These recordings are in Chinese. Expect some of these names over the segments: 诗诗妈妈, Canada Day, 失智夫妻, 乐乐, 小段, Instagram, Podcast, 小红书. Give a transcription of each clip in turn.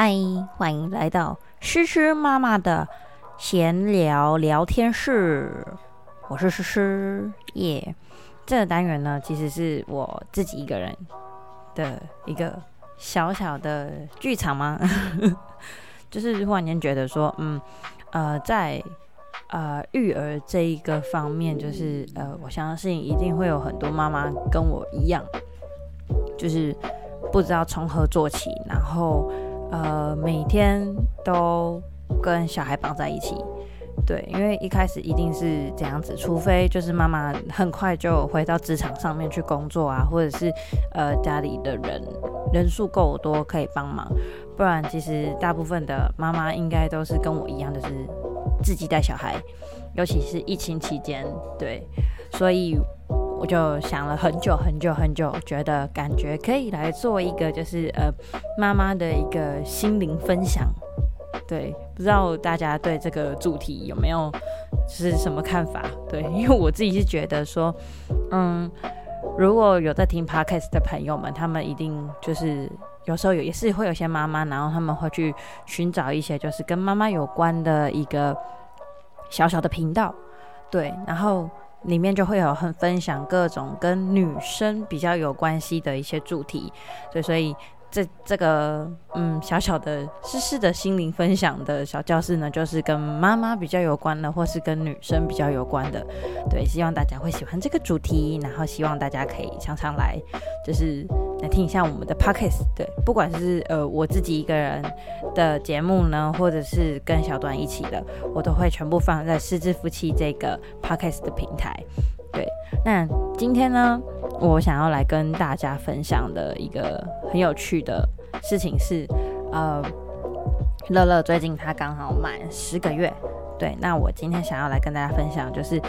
嗨，欢迎来到诗诗妈妈的闲聊聊天室，我是诗诗耶。这个单元呢，其实是我自己一个人的一个小小的剧场吗？就是忽然间觉得说，在育儿这一个方面，就是我相信一定会有很多妈妈跟我一样，就是不知道从何做起，然后每天都跟小孩绑在一起。对，因为一开始一定是这样子，除非就是妈妈很快就回到职场上面去工作啊，或者是家里的人数够多可以帮忙，不然其实大部分的妈妈应该都是跟我一样，就是自己带小孩，尤其是疫情期间。对，所以我就想了很久，觉得感觉可以来做一个就是妈妈的一个心灵分享。对，不知道大家对这个主题有没有是什么看法？对，因为我自己是觉得说，如果有在听 podcast 的朋友们，他们一定就是有时候也是会有些妈妈，然后他们会去寻找一些就是跟妈妈有关的一个小小的频道。对，然后里面就会有很分享各种跟女生比较有关系的一些主题，对，所以这个小小的诗诗的心灵分享的小教室呢，就是跟妈妈比较有关的，或是跟女生比较有关的。对，希望大家会喜欢这个主题，然后希望大家可以常常来就是来听一下我们的 podcast。 对，不管是我自己一个人的节目呢，或者是跟小段一起的，我都会全部放在失智夫妻这个 podcast 的平台。对，那今天呢，我想要来跟大家分享的一个很有趣的事情是，乐乐最近他刚好满10个月。对，那我今天想要来跟大家分享就是，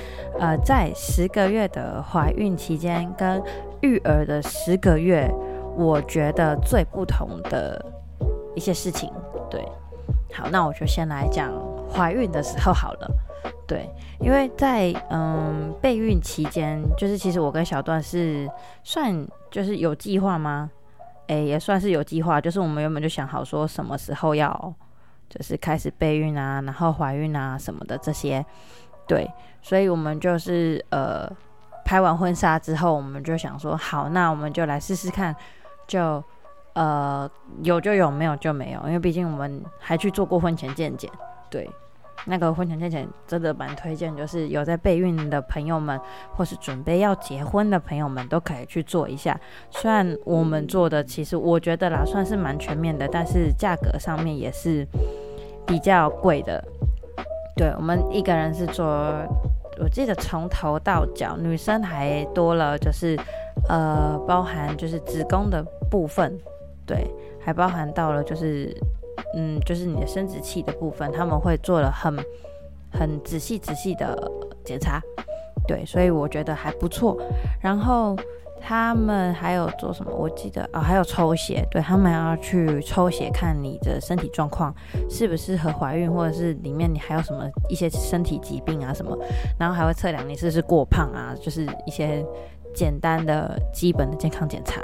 在10个月的怀孕期间跟育儿的10个月，我觉得最不同的一些事情。对，好，那我就先来讲怀孕的时候好了。对，因为在备孕期间，就是其实我跟小段是算就是有计划吗？也算是有计划，就是我们原本就想好说什么时候要就是开始备孕啊，然后怀孕啊什么的这些。对，所以我们就是拍完婚纱之后，我们就想说好，那我们就来试试看，就有就有，没有就没有，因为毕竟我们还去做过婚前健检。对，那个婚前健检真的蛮推荐，就是有在备孕的朋友们，或是准备要结婚的朋友们，都可以去做一下。虽然我们做的其实我觉得啦算是蛮全面的，但是价格上面也是比较贵的。对，我们一个人是做，我记得从头到脚，女生还多了就是包含就是子宫的部分，对，还包含到了就是就是你的生殖器的部分，他们会做了很仔细的检查。对，所以我觉得还不错。然后他们还有做什么？我记得还有抽血。对，他们要去抽血看你的身体状况适不适合怀孕，或者是里面你还有什么一些身体疾病啊什么，然后还会测量你是不是过胖啊，就是一些简单的基本的健康检查。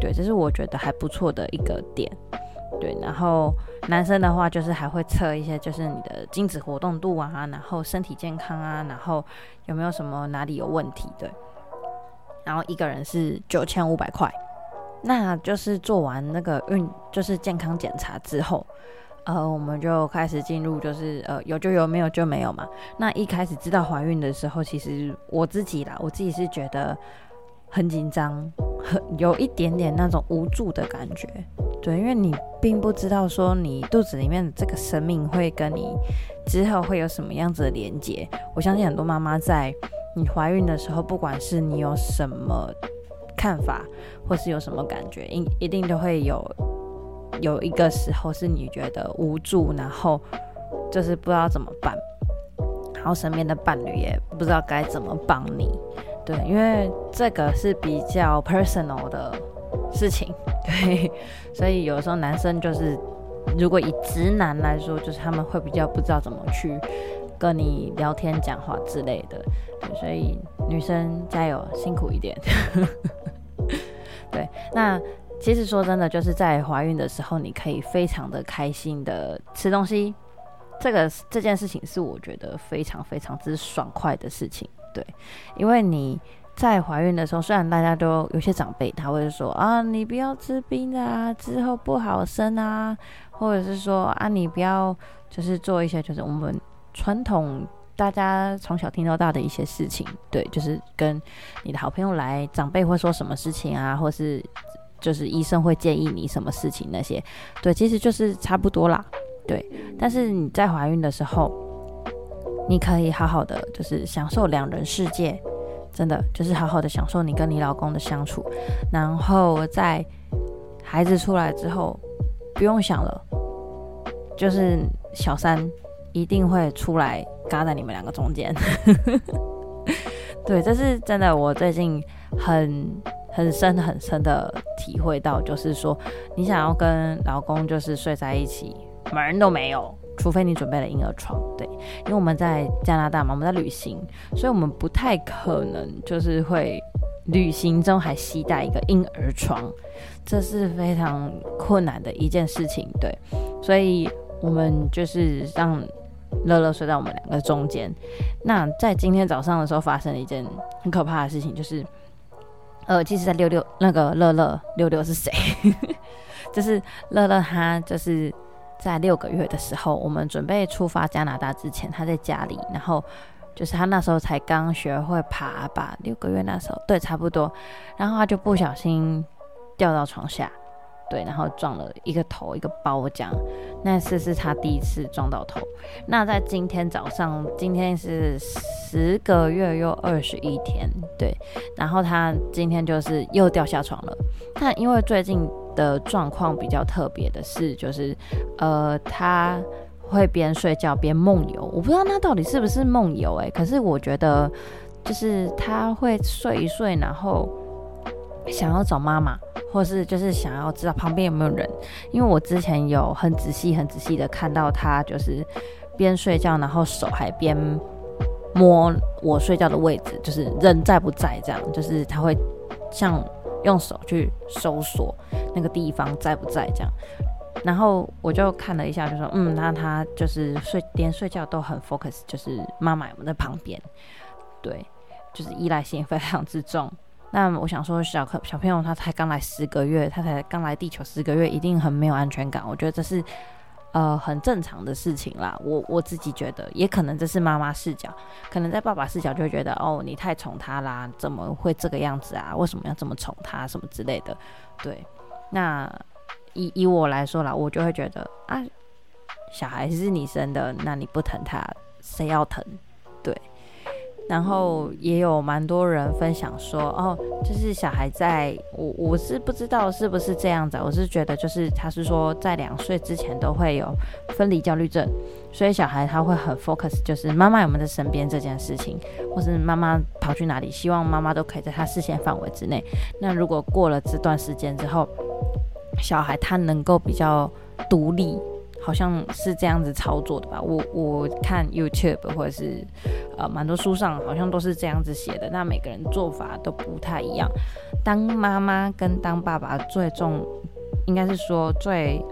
对，这是我觉得还不错的一个点。对，然后男生的话就是还会测一些就是你的精子活动度啊，然后身体健康啊，然后有没有什么哪里有问题。对，然后一个人是9500块。那就是做完那个就是健康检查之后，我们就开始进入就是有就有，没有就没有嘛。那一开始知道怀孕的时候，其实我自己是觉得很紧张，有一点点那种无助的感觉。对，因为你并不知道说你肚子里面的这个生命会跟你之后会有什么样子的连结。我相信很多妈妈在你怀孕的时候，不管是你有什么看法或是有什么感觉，一定都会有一个时候是你觉得无助，然后就是不知道怎么办，然后身边的伴侣也不知道该怎么帮你。对，因为这个是比较 personal 的事情。对，所以有时候男生就是如果以直男来说，就是他们会比较不知道怎么去跟你聊天讲话之类的。对，所以女生加油，辛苦一点。对，那其实说真的，就是在怀孕的时候，你可以非常的开心的吃东西，这件事情是我觉得非常非常之爽快的事情。对，因为你在怀孕的时候，虽然大家都有些长辈他会说啊，你不要吃冰的啊，之后不好生啊，或者是说啊，你不要就是做一些就是我们传统大家从小听到大的一些事情。对，就是跟你的好朋友来，长辈会说什么事情啊，或是就是医生会建议你什么事情那些。对，其实就是差不多啦。对，但是你在怀孕的时候，你可以好好的就是享受两人世界。真的就是好好的享受你跟你老公的相处，然后在孩子出来之后不用想了，就是小三一定会出来嘎在你们两个中间对，这是真的，我最近很深的体会到，就是说你想要跟老公就是睡在一起门都没有，除非你准备了婴儿床。对，因为我们在加拿大嘛，我们在旅行，所以我们不太可能就是会旅行中还携带一个婴儿床，这是非常困难的一件事情。对，所以我们就是让乐乐睡在我们两个中间。那在今天早上的时候发生了一件很可怕的事情，就是其实在66那个乐乐66是谁就是乐乐他就是在6个月的时候，我们准备出发加拿大之前，他在家里，然后就是他那时候才刚学会爬吧，6个月那时候，对，差不多。然后他就不小心掉到床下，对，然后撞了一个头一个包这样。那次是他第一次撞到头。那在今天早上，今天是10个月又21天，对。然后他今天就是又掉下床了。那因为最近的状况比较特别的是，就是他会边睡觉边梦游，我不知道那到底是不是梦游可是我觉得就是他会睡一睡，然后想要找妈妈，或是就是想要知道旁边有没有人。因为我之前有很仔细的看到他就是边睡觉，然后手还边摸我睡觉的位置，就是人在不在这样，就是他会像用手去搜索那个地方在不在这样。然后我就看了一下，就说那他就是连睡觉都很 focus， 就是妈妈有没有在旁边。对，就是依赖性非常之重。那我想说小朋友他才刚来10个月，他才刚来地球10个月，一定很没有安全感。我觉得这是很正常的事情啦，我自己觉得，也可能这是妈妈视角，可能在爸爸视角就会觉得哦，你太宠他啦，怎么会这个样子啊？为什么要这么宠他什么之类的？对，那以我来说啦，我就会觉得啊，小孩是你生的，那你不疼他，谁要疼？对。然后也有蛮多人分享说哦，就是小孩在我是不知道是不是这样子，我是觉得就是他是说在2岁之前都会有分离焦虑症，所以小孩他会很 focus 就是妈妈有没有在身边这件事情，或是妈妈跑去哪里，希望妈妈都可以在他视线范围之内。那如果过了这段时间之后，小孩他能够比较独立，好像是这样子操作的吧。我看 YouTube 或者是蛮多书上好像都是这样子写的，那每个人做法都不太一样。当妈妈跟当爸爸最重，应该是说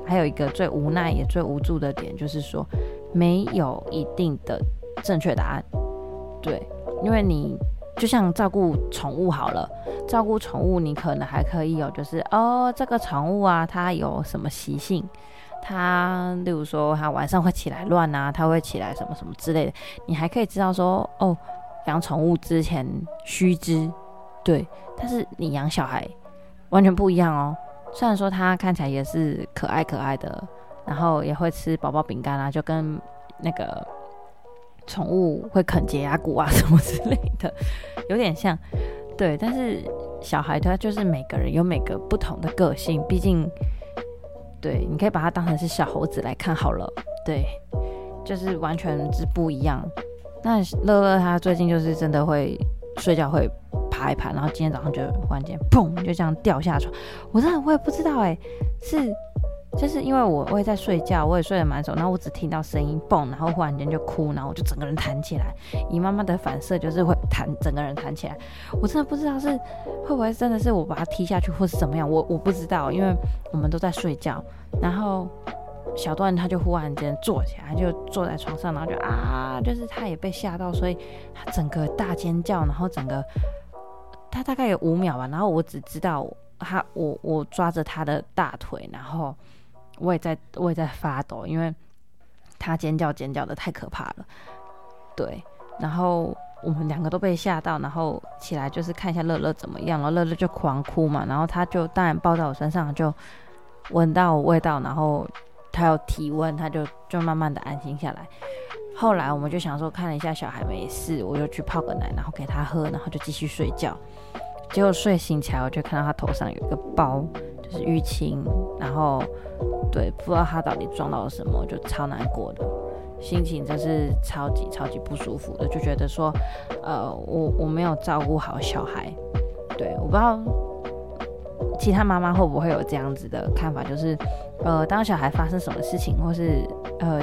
还有一个最无奈也最无助的点，就是说没有一定的正确答案。对，因为你就像照顾宠物好了，照顾宠物你可能还可以有就是这个宠物啊，它有什么习性，他例如说他晚上会起来乱啊，他会起来什么什么之类的，你还可以知道说哦，养宠物之前须知。对，但是你养小孩完全不一样哦。虽然说他看起来也是可爱的，然后也会吃宝宝饼干啊，就跟那个宠物会啃洁牙骨啊什么之类的有点像。对，但是小孩他就是每个人有每个不同的个性，毕竟对，你可以把它当成是小猴子来看好了。对，就是完全是不一样。那乐乐他最近就是真的会睡觉会爬一爬，然后今天早上就忽然间砰就这样掉下床。我真的不知道是就是因为我也在睡觉，我也睡得蛮熟，然后我只听到声音蹦，然后忽然间就哭，然后我就整个人弹起来，以妈妈的反射就是会弹，整个人弹起来。我真的不知道是会不会真的是我把它踢下去或是怎么样，我不知道，因为我们都在睡觉。然后小段他就忽然间坐起来，就坐在床上，然后就啊，就是他也被吓到，所以他整个大尖叫，然后整个他大概有5秒吧，然后我只知道我抓着他的大腿，然后我也在发抖，因为他尖叫的太可怕了，对，然后我们两个都被吓到，然后起来就是看一下乐乐怎么样，然后乐乐就狂哭嘛，然后他就当然抱到我身上，就闻到我味道，然后他有体温，他就慢慢的安心下来。后来我们就想说看了一下小孩没事，我就去泡个奶，然后给他喝，然后就继续睡觉。结果睡醒起来，我就看到他头上有一个包，就是淤青，然后对，不知道他到底撞到了什么，就超难过的，心情真是超级超级不舒服的，就觉得说，我没有照顾好小孩，对，我不知道其他妈妈会不会有这样子的看法，就是，当小孩发生什么事情，或是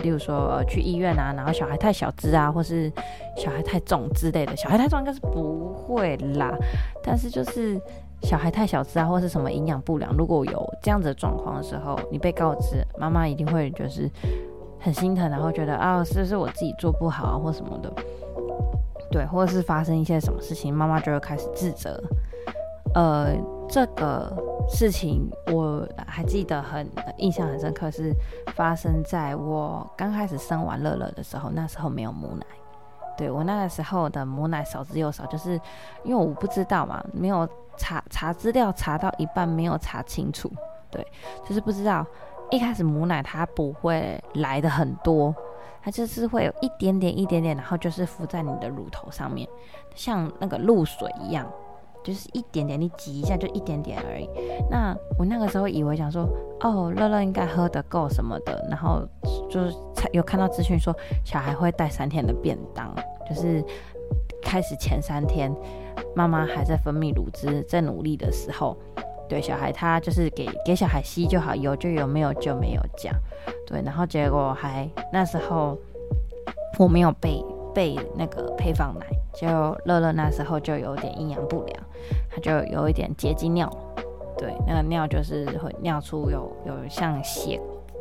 例如说去医院啊，然后小孩太小只啊，或是小孩太重之类的，小孩太重应该是不会啦，但是就是小孩太小只啊，或是什么营养不良，如果有这样子的状况的时候，你被告知，妈妈一定会就是很心疼，然后觉得啊，是不是我自己做不好啊，或什么的，对，或者是发生一些什么事情，妈妈就会开始自责。这个事情我还记得很印象很深刻，是发生在我刚开始生完乐乐的时候，那时候没有母奶，对，我那个时候的母奶少之又少，就是因为我不知道嘛，没有查资料，查到一半没有查清楚，对，就是不知道一开始母奶它不会来的很多，它就是会有一点点，然后就是浮在你的乳头上面，像那个露水一样。就是一点点，你挤一下就一点点而已。那我那个时候以为想说，哦，乐乐应该喝得够什么的，然后就是有看到资讯说小孩会带3天的便当，就是开始前3天，妈妈还在分泌乳汁，在努力的时候，对小孩他就是给小孩吸就好，有就有，没有就没有讲，对，然后结果还那时候我没有备那个配方奶，就乐乐那时候就有点营养不良，他就有一点结晶尿，对，那个尿就是会尿出有像血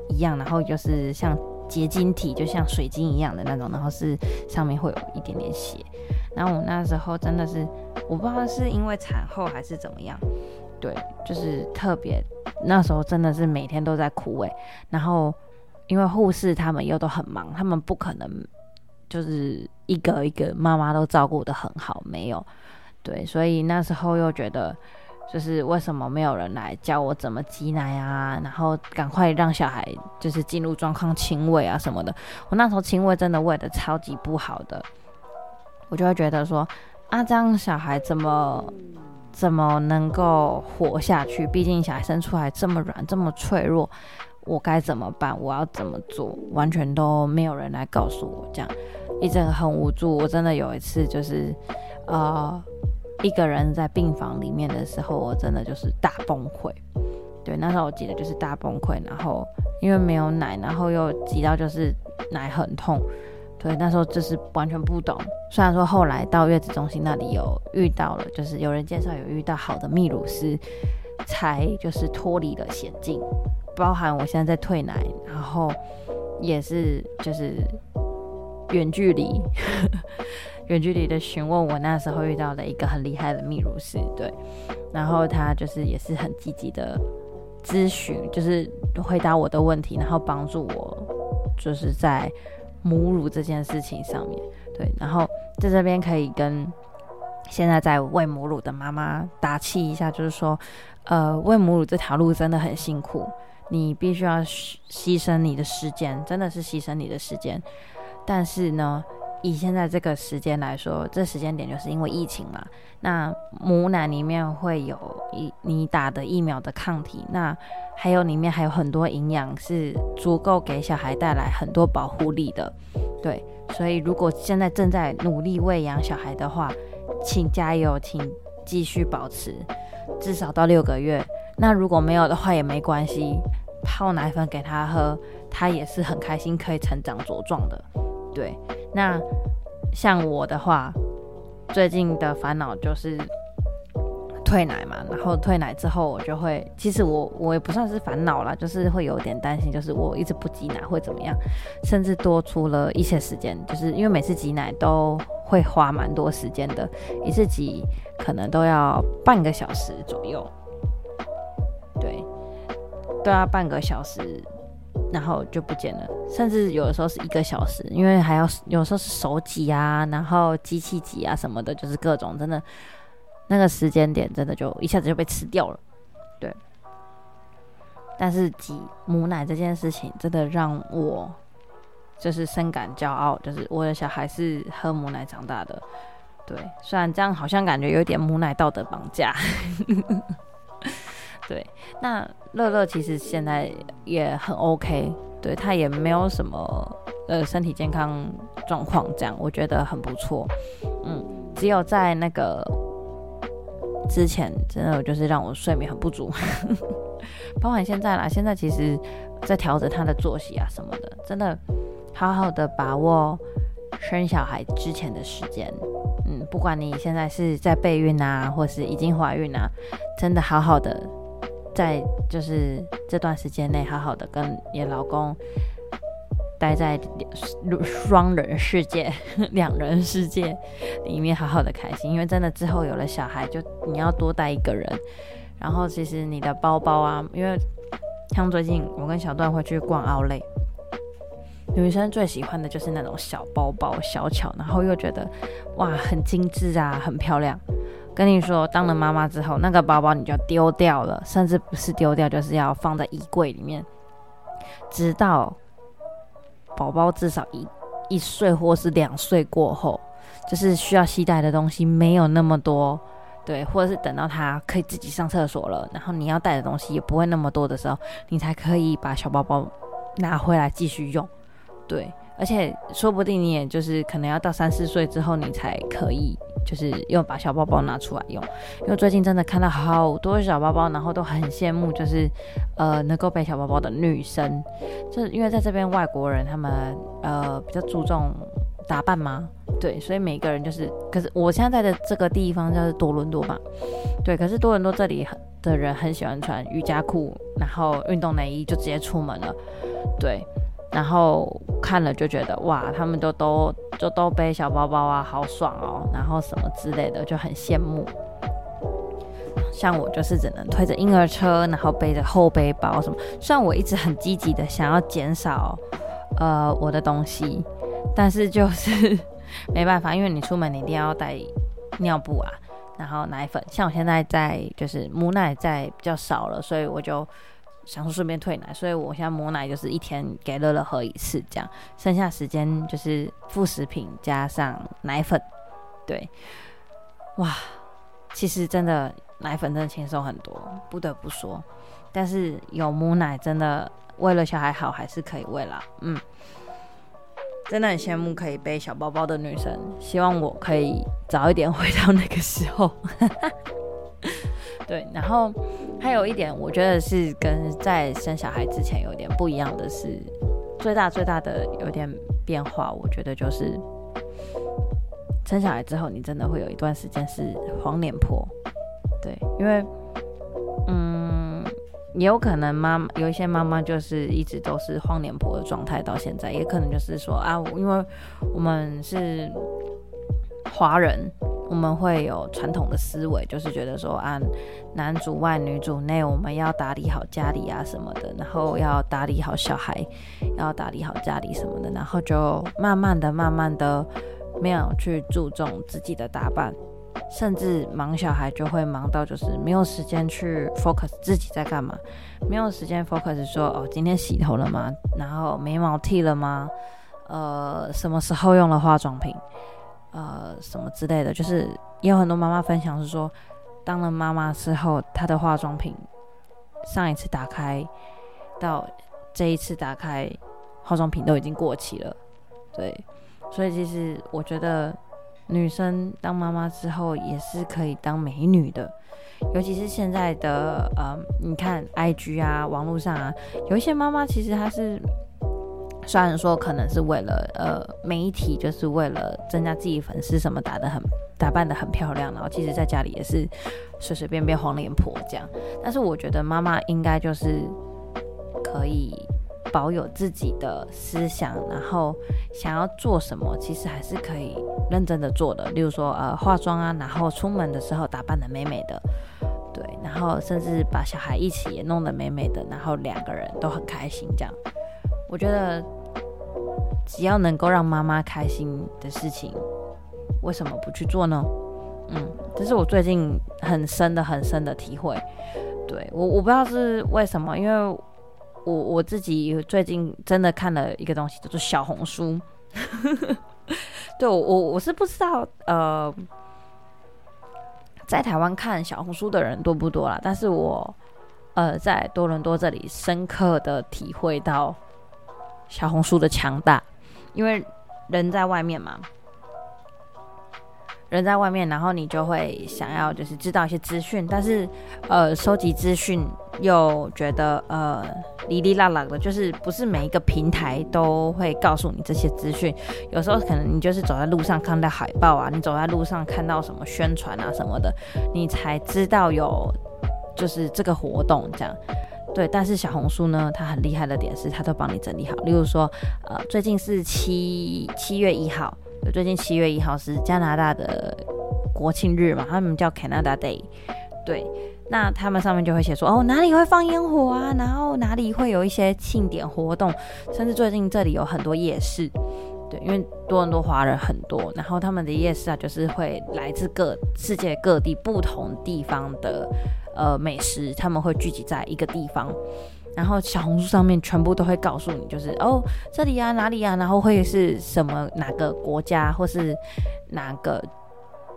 一样，然后就是像结晶体，就像水晶一样的那种，然后是上面会有一点点血。然后我那时候真的是，我不知道是因为产后还是怎么样，对，就是特别那时候真的是每天都在哭欸。然后因为护士他们又都很忙，他们不可能就是一个一个妈妈都照顾得很好，没有，对，所以那时候又觉得就是为什么没有人来教我怎么挤奶啊，然后赶快让小孩就是进入状况亲喂啊什么的。我那时候亲喂真的喂得超级不好的，我就会觉得说啊，这样小孩怎么能够活下去，毕竟小孩生出来这么软这么脆弱，我该怎么办？我要怎么做？完全都没有人来告诉我，这样一直很无助。我真的有一次就是，一个人在病房里面的时候，我真的就是大崩溃。对，那时候我记得就是大崩溃，然后因为没有奶，然后又挤到就是奶很痛。对，那时候就是完全不懂。虽然说后来到月子中心那里有遇到了，就是有人介绍有遇到好的泌乳师，才就是脱离了险境。包含我现在在退奶，然后也是就是远距离的询问我那时候遇到了一个很厉害的泌乳师，对，然后他就是也是很积极的咨询，就是回答我的问题，然后帮助我就是在母乳这件事情上面，对，然后在这边可以跟现在在喂母乳的妈妈打气一下，就是说，喂母乳这条路真的很辛苦。你必须要牺牲你的时间，真的是牺牲你的时间。但是呢，以现在这个时间来说，这时间点就是因为疫情嘛，那母奶里面会有你打的疫苗的抗体，那还有里面还有很多营养是足够给小孩带来很多保护力的，对。所以如果现在正在努力喂养小孩的话，请加油，请继续保持，至少到6个月。那如果没有的话也没关系。泡奶粉给他喝，他也是很开心，可以成长茁壮的。对，那像我的话，最近的烦恼就是退奶嘛，然后退奶之后我就会，其实我也不算是烦恼啦，就是会有点担心，就是我一直不挤奶会怎么样，甚至多出了一些时间，就是因为每次挤奶都会花蛮多时间的，一次挤可能都要半个小时左右，对，都要半个小时，然后就不见了，甚至有的时候是1个小时，因为还要有时候是手挤啊，然后机器挤啊什么的，就是各种真的。那个时间点真的就一下子就被吃掉了，对。但是挤母奶这件事情真的让我就是深感骄傲，就是我的小孩是喝母奶长大的，对。虽然这样好像感觉有点母奶道德绑架，对。那乐乐其实现在也很 OK， 对，他也没有什么身体健康状况，这样我觉得很不错，嗯。只有在那个之前真的就是让我睡眠很不足，包含现在啦。现在其实，在调整他的作息啊什么的，真的好好的把握生小孩之前的时间。嗯，不管你现在是在备孕啊，或是已经怀孕啊，真的好好的在就是这段时间内，好好的跟你老公待在双人世界两人世界里面好好的开心，因为真的之后有了小孩就你要多带一个人，然后其实你的包包啊，因为像最近我跟小段会去逛Outlet，女生最喜欢的就是那种小包包小巧，然后又觉得哇很精致啊很漂亮，跟你说当了妈妈之后那个包包你就丢掉了，甚至不是丢掉就是要放在衣柜里面，直到宝宝至少1岁或是2岁过后，就是需要携带的东西没有那么多，对，或者是等到他可以自己上厕所了，然后你要带的东西也不会那么多的时候，你才可以把小包包拿回来继续用，对，而且说不定你也就是可能要到3、4岁之后，你才可以就是又把小包包拿出来用，因为最近真的看到好多小包包，然后都很羡慕就是能够背小包包的女生，就是因为在这边外国人他们比较注重打扮嘛，对，所以每个人就是，可是我现在在的这个地方就是多伦多嘛，对，可是多伦多这里的人很喜欢穿瑜伽裤，然后运动内衣就直接出门了，对，然后看了就觉得哇，他们就都背小包包啊，好爽哦，然后什么之类的就很羡慕。像我就是只能推着婴儿车，然后背着后背包什么。虽然我一直很积极的想要减少我的东西，但是就是没办法，因为你出门你一定要带尿布啊，然后奶粉。像我现在在就是母奶在比较少了，所以我就想说顺便退奶，所以我现在母奶就是1天给乐乐喝1次这样，剩下时间就是副食品加上奶粉，对，哇，其实真的奶粉真的轻松很多，不得不说，但是有母奶真的为了小孩好还是可以喂啦，嗯，真的很羡慕可以背小包包的女生，希望我可以早一点回到那个时候对，然后还有一点，我觉得是跟在生小孩之前有点不一样的是，最大的有点变化，我觉得就是生小孩之后，你真的会有一段时间是黄脸婆，对，因为也有可能有一些妈妈就是一直都是黄脸婆的状态到现在，也可能就是说啊，因为我们是华人。我们会有传统的思维，就是觉得说啊，男主外女主内，我们要打理好家里啊什么的，然后要打理好小孩，要打理好家里什么的，然后就慢慢的没有去注重自己的打扮，甚至忙小孩就会忙到就是没有时间去 focus 自己在干嘛，没有时间 focus 说哦今天洗头了吗？然后眉毛剃了吗？什么时候用了化妆品？什么之类的，就是也有很多妈妈分享是说，当了妈妈之后，她的化妆品上一次打开到这一次打开，化妆品都已经过期了。对，所以其实我觉得女生当妈妈之后也是可以当美女的，尤其是现在的你看 IG 啊，网络上啊，有一些妈妈其实她是虽然说可能是为了媒体，就是为了增加自己粉丝什么打扮得很漂亮，然后其实在家里也是随随便便黄脸婆这样，但是我觉得妈妈应该就是可以保有自己的思想，然后想要做什么其实还是可以认真的做的，例如说化妆啊，然后出门的时候打扮得美美的，对，然后甚至把小孩一起也弄得美美的，然后两个人都很开心这样。我觉得只要能够让妈妈开心的事情为什么不去做呢？这是我最近很深的体会。对，我不知道是为什么，因为我自己最近真的看了一个东西叫做小红书。对，我是不知道在台湾看小红书的人多不多啦，但是我在多伦多这里深刻的体会到小红书的强大，因为人在外面嘛，然后你就会想要就是知道一些资讯，但是收集资讯又觉得哩哩啦啦的，就是不是每一个平台都会告诉你这些资讯，有时候可能你就是走在路上看到海报啊，你走在路上看到什么宣传啊什么的，你才知道有就是这个活动这样。对，但是小红书呢，它很厉害的点是它都帮你整理好，例如说最近是7月1号，最近7月1号是加拿大的国庆日嘛，他们叫 Canada Day。 对，那他们上面就会写说哪里会放烟火啊，然后哪里会有一些庆典活动，甚至最近这里有很多夜市。对，因为多伦多华人很多，然后他们的夜市啊就是会来自世界各地不同地方的美食，他们会聚集在一个地方，然后小红书上面全部都会告诉你，就是这里啊哪里啊，然后会是什么哪个国家或是哪个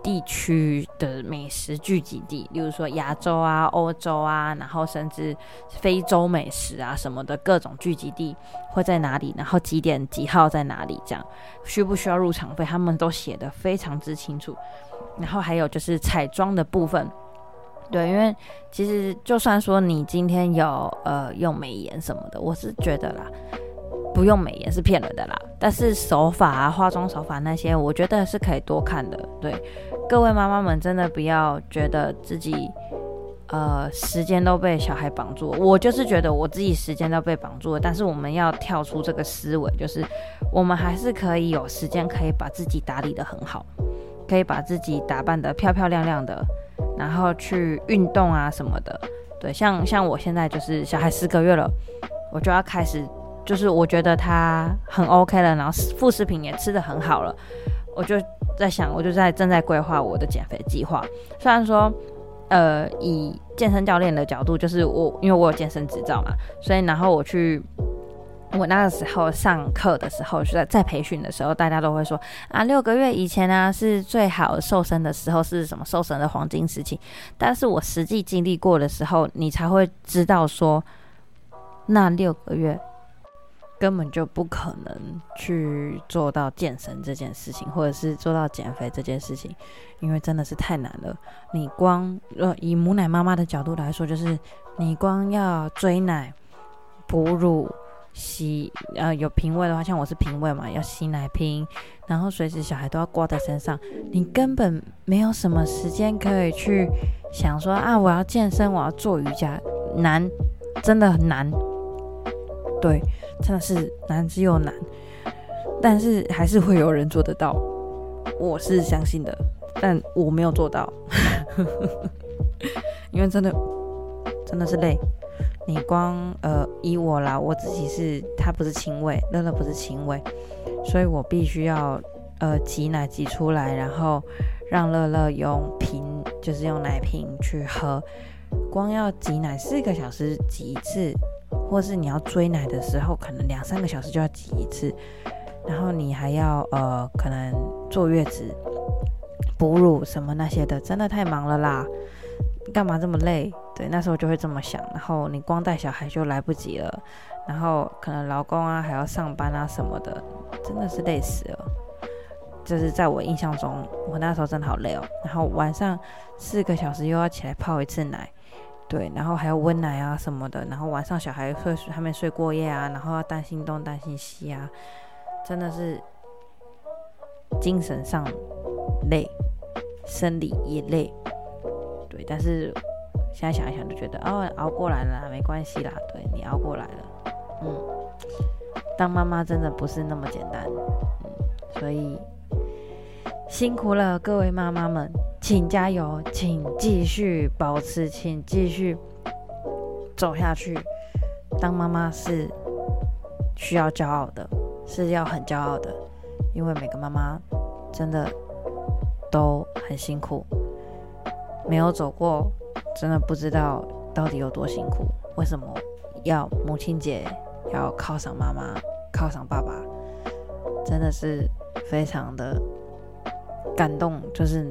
地区的美食聚集地，例如说亚洲啊欧洲啊，然后甚至非洲美食啊什么的，各种聚集地会在哪里，然后几点几号在哪里这样，需不需要入场费他们都写得非常之清楚。然后还有就是彩妆的部分，对，因为其实就算说你今天有用美颜什么的，我是觉得啦不用美颜是骗人的啦，但是手法啊化妆手法那些我觉得是可以多看的。对，各位妈妈们真的不要觉得自己时间都被小孩绑住了，我就是觉得我自己时间都被绑住了，但是我们要跳出这个思维，就是我们还是可以有时间可以把自己打理得很好，可以把自己打扮得漂漂亮亮的，然后去运动啊什么的。对，像我现在就是小孩4个月了，我就要开始，就是我觉得他很 OK 了，然后副食品也吃得很好了，我就在想，我就正在规划我的减肥计划。虽然说以健身教练的角度，就是因为我有健身执照嘛，所以然后我那个时候上课的时候，就在培训的时候，大家都会说啊，6个月以前啊是最好瘦身的时候，是什么瘦身的黄金时期。但是我实际经历过的时候，你才会知道说，那6个月根本就不可能去做到健身这件事情，或者是做到减肥这件事情，因为真的是太难了。你光以母奶妈妈的角度来说，就是你光要追奶、哺乳。有瓶位的话，像我是瓶位嘛，要洗奶瓶，然后随时小孩都要挂在身上，你根本没有什么时间可以去想说啊，我要健身，我要做瑜伽，难，真的很难。对，真的是难之又难，但是还是会有人做得到，我是相信的，但我没有做到，因为真的是累。你光以我啦，我自己是他不是亲喂，乐乐不是亲喂，所以我必须要挤奶挤出来，然后让乐乐用瓶，就是用奶瓶去喝。光要挤奶4个小时挤一次，或是你要追奶的时候，可能2-3个小时就要挤一次，然后你还要可能坐月子、哺乳什么那些的，真的太忙了啦，干嘛这么累？对，那时候就会这么想，然后你光带小孩就来不及了，然后可能老公啊还要上班啊什么的，真的是累死了。就是在我印象中，我那时候真的好累哦。然后晚上4个小时又要起来泡一次奶，对，然后还要温奶啊什么的。然后晚上小孩睡还没睡过夜啊，然后要担心东担心西啊，真的是精神上累，生理也累，对。但是现在想一想就觉得，哦，熬过来了啦，没关系啦，对，你熬过来了，嗯。当妈妈真的不是那么简单，嗯，所以辛苦了各位妈妈们，请加油，请继续保持，请继续走下去。当妈妈是需要骄傲的，是要很骄傲的，因为每个妈妈真的都很辛苦，没有走过，真的不知道到底有多辛苦。为什么要母亲节要犒赏妈妈，犒赏爸爸，真的是非常的感动，就是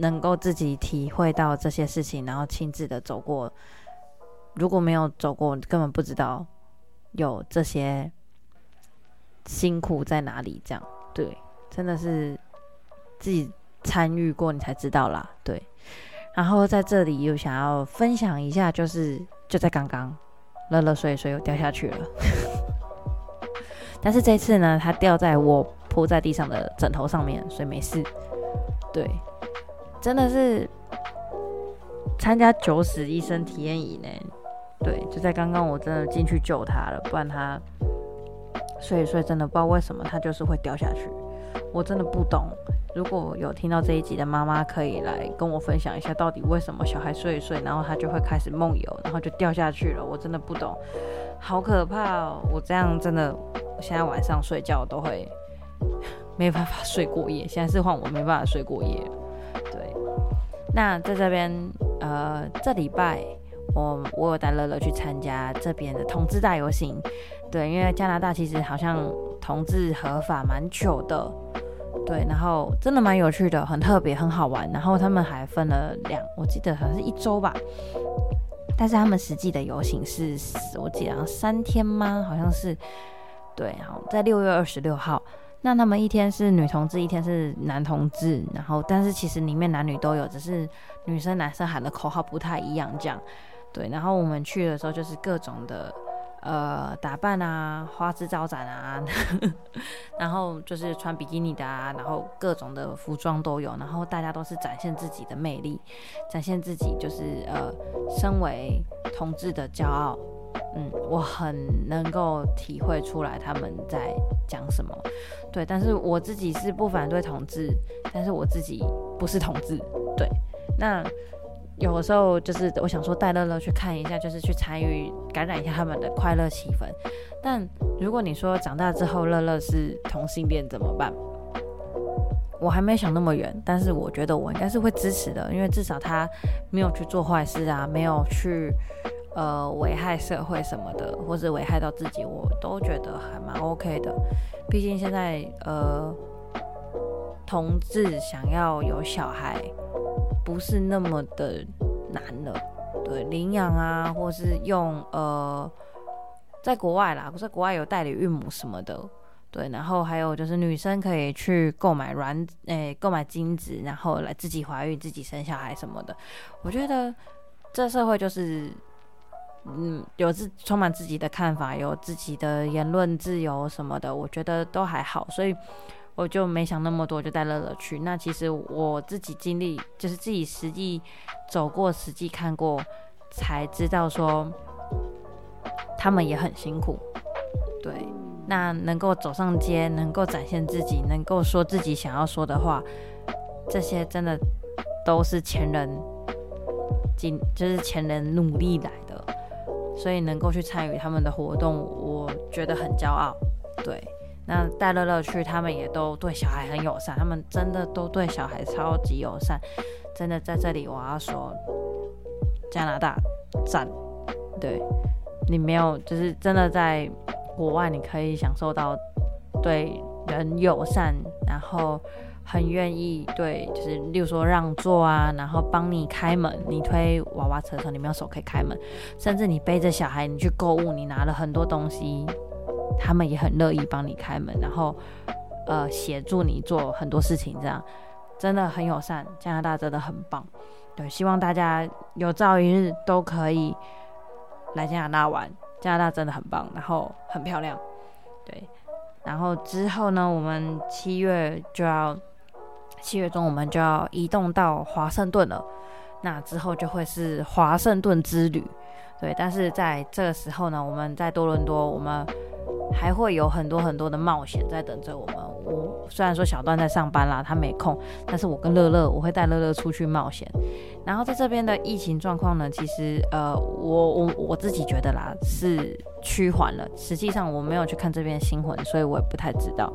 能够自己体会到这些事情，然后亲自的走过。如果没有走过，根本不知道有这些辛苦在哪里。这样对，真的是自己参与过你才知道啦。对，然后在这里又想要分享一下，就是就在刚刚。乐乐水水又掉下去了但是这次呢，它掉在我铺在地上的枕头上面，所以没事。对，真的是参加9死1生体验营呢。对，就在刚刚我真的进去救它了，不然它睡一睡真的不知道为什么它就是会掉下去，我真的不懂。如果有听到这一集的妈妈，可以来跟我分享一下，到底为什么小孩睡一睡，然后他就会开始梦游，然后就掉下去了。我真的不懂，好可怕哦！我这样真的，我现在晚上睡觉都会没办法睡过夜。现在是换我没办法睡过夜。对，那在这边，这礼拜我有带乐乐去参加这边的同志大游行。对，因为加拿大其实好像同志合法蛮久的。对，然后真的蛮有趣的，很特别，很好玩。然后他们还分了我记得好像是1周吧，但是他们实际的游行是我记得好像3天吗？好像是，对，好，在6月26号。那他们一天是女同志，一天是男同志，然后但是其实里面男女都有，只是女生男生喊的口号不太一样这样。对，然后我们去的时候就是各种的。打扮啊，花枝招展啊然后就是穿比基尼的啊，然后各种的服装都有，然后大家都是展现自己的魅力，展现自己就是身为同志的骄傲。嗯，我很能够体会出来他们在讲什么。对，但是我自己是不反对同志，但是我自己不是同志。对，那有的时候就是我想说带乐乐去看一下，就是去参与感染一下他们的快乐气氛。但如果你说长大之后乐乐是同性恋怎么办，我还没想那么远，但是我觉得我应该是会支持的，因为至少他没有去做坏事啊，没有去危害社会什么的，或是危害到自己，我都觉得还蛮 OK 的。毕竟现在同志想要有小孩不是那么的难了，对，领养啊，或是用在国外啦，在国外有代理孕母什么的，对，然后还有就是女生可以去购买精子，然后来自己怀孕、自己生小孩什么的。我觉得这社会就是，有充满自己的看法，有自己的言论自由什么的，我觉得都还好，所以。我就没想那么多，就带乐乐去。那其实我自己经历，就是自己实际走过、实际看过，才知道说他们也很辛苦。对，那能够走上街，能够展现自己，能够说自己想要说的话，这些真的都是前人，就是前人努力来的。所以能够去参与他们的活动，我觉得很骄傲。对。那带乐乐去，他们也都对小孩很友善，他们真的都对小孩超级友善，真的在这里我要说，加拿大赞，对，你没有就是真的在国外你可以享受到对人友善，然后很愿意对就是例如说让座啊，然后帮你开门，你推娃娃车的时候你没有手可以开门，甚至你背着小孩你去购物，你拿了很多东西。他们也很乐意帮你开门，然后协助你做很多事情，这样真的很友善，加拿大真的很棒。对，希望大家有朝一日都可以来加拿大玩，加拿大真的很棒，然后很漂亮。对，然后之后呢，我们7月中我们就要移动到华盛顿了，那之后就会是华盛顿之旅。对，但是在这个时候呢，我们在多伦多，我们还会有很多很多的冒险在等着我们。我虽然说小段在上班啦，他没空，但是我跟乐乐，我会带乐乐出去冒险。然后在这边的疫情状况呢，其实我自己觉得啦是趋缓了，实际上我没有去看这边新闻，所以我也不太知道。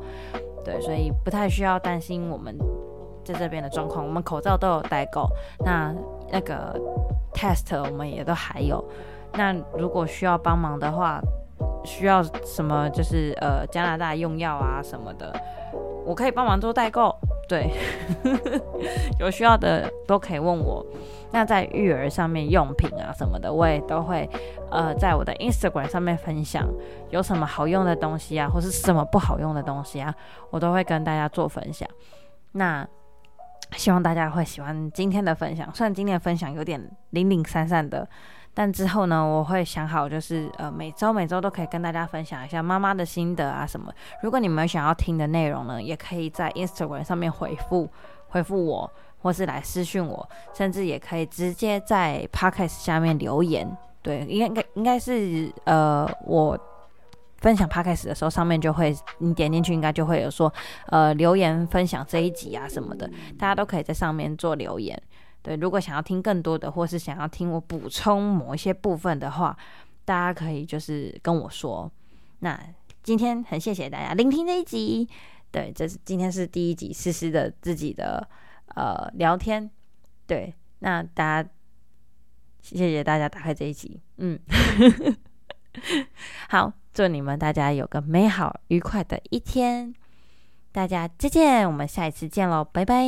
对，所以不太需要担心我们在这边的状况，我们口罩都有戴够，那个 test 我们也都还有。那如果需要帮忙的话，需要什么就是加拿大用药啊什么的，我可以帮忙做代购。对，有需要的都可以问我。那在育儿上面用品啊什么的，我也都会在我的 Instagram 上面分享有什么好用的东西啊，或是什么不好用的东西啊，我都会跟大家做分享。那希望大家会喜欢今天的分享，虽然今天的分享有点零零散散的，但之后呢，我会想好，就是每周都可以跟大家分享一下妈妈的心得啊什么。如果你们想要听的内容呢，也可以在 Instagram 上面回复我，或是来私讯我，甚至也可以直接在 Podcast 下面留言。对，应该是我分享 Podcast 的时候，上面就会你点进去，应该就会有说留言分享这一集啊什么的，大家都可以在上面做留言。对，如果想要听更多的，或是想要听我补充某一些部分的话，大家可以就是跟我说。那今天很谢谢大家聆听这一集，对，这是今天是第一集诗诗的自己的聊天，对，那大家谢谢大家打开这一集，好，祝你们大家有个美好愉快的一天，大家再见，我们下一次见咯，拜拜。